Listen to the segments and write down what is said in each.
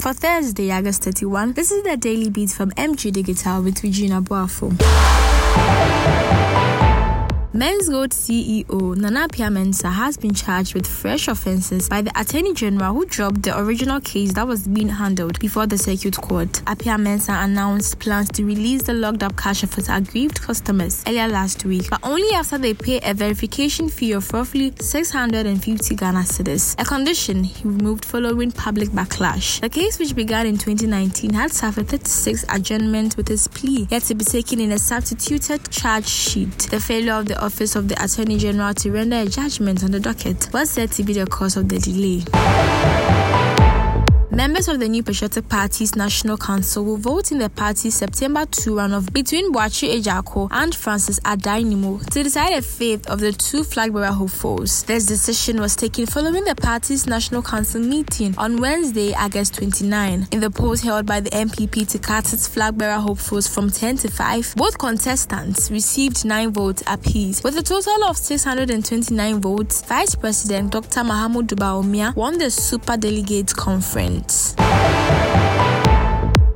For Thursday, August 31, this is the Daily Beat from MG Digital with Regina Boafo. Men's Gold CEO Nana Apia Mensa has been charged with fresh offences by the Attorney General who dropped the original case that was being handled before the circuit court. Apia Mensa announced plans to release the locked-up cash of its aggrieved customers earlier last week, but only after they pay a verification fee of roughly 650 Ghana cedis, a condition he removed following public backlash. The case, which began in 2019, had suffered 36 adjournments with his plea yet to be taken in a substituted charge sheet. The failure of the Office of the Attorney General to render a judgment on the docket was said to be the cause of the delay. Members of the New Patriotic Party's National Council will vote in the party's September 2 runoff between Boakye Agyarko and Francis Addai-Nimoh to decide the fate of the two flag-bearer hopefuls. This decision was taken following the party's National Council meeting on Wednesday, August 29. In the polls held by the MPP to cut its flag-bearer hopefuls from 10 to 5, both contestants received 9 votes apiece. With a total of 629 votes, Vice President Dr. Mahamudu Bawumia won the Superdelegate Conference.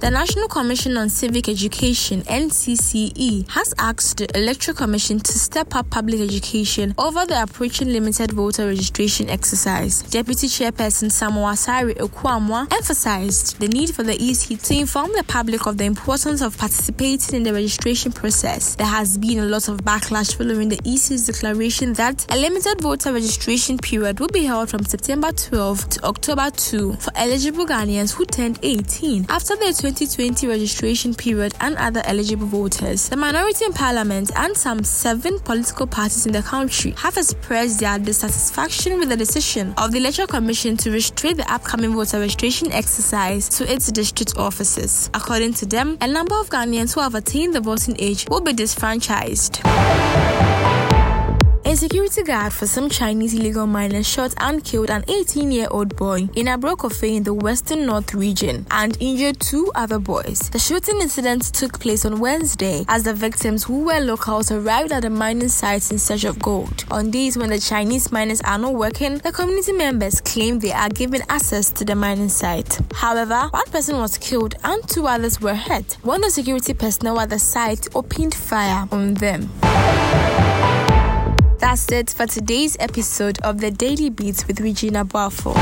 The National Commission on Civic Education (NCCE) has asked the Electoral Commission to step up public education over the approaching limited voter registration exercise. Deputy Chairperson Samuel Sari Okwamwa emphasized the need for the EC to inform the public of the importance of participating in the registration process. There has been a lot of backlash following the EC's declaration that a limited voter registration period will be held from September 12 to October 2 for eligible Ghanaians who turned 18 after the 2020 registration period and other eligible voters. The minority in parliament and some 7 political parties in the country have expressed their dissatisfaction with the decision of the Electoral Commission to restrict the upcoming voter registration exercise to its district offices. According to them, a number of Ghanaians who have attained the voting age will be disfranchised. A security guard for some Chinese illegal miners shot and killed an 18-year-old boy in Abrokofé in the Western North Region and injured 2 other boys. The shooting incident took place on Wednesday as the victims, who were locals, arrived at the mining sites in search of gold. On days when the Chinese miners are not working, the community members claim they are given access to the mining site. However, 1 person was killed and 2 others were hurt when the security personnel at the site opened fire on them. That's it for today's episode of The Daily Beats with Regina Boafo.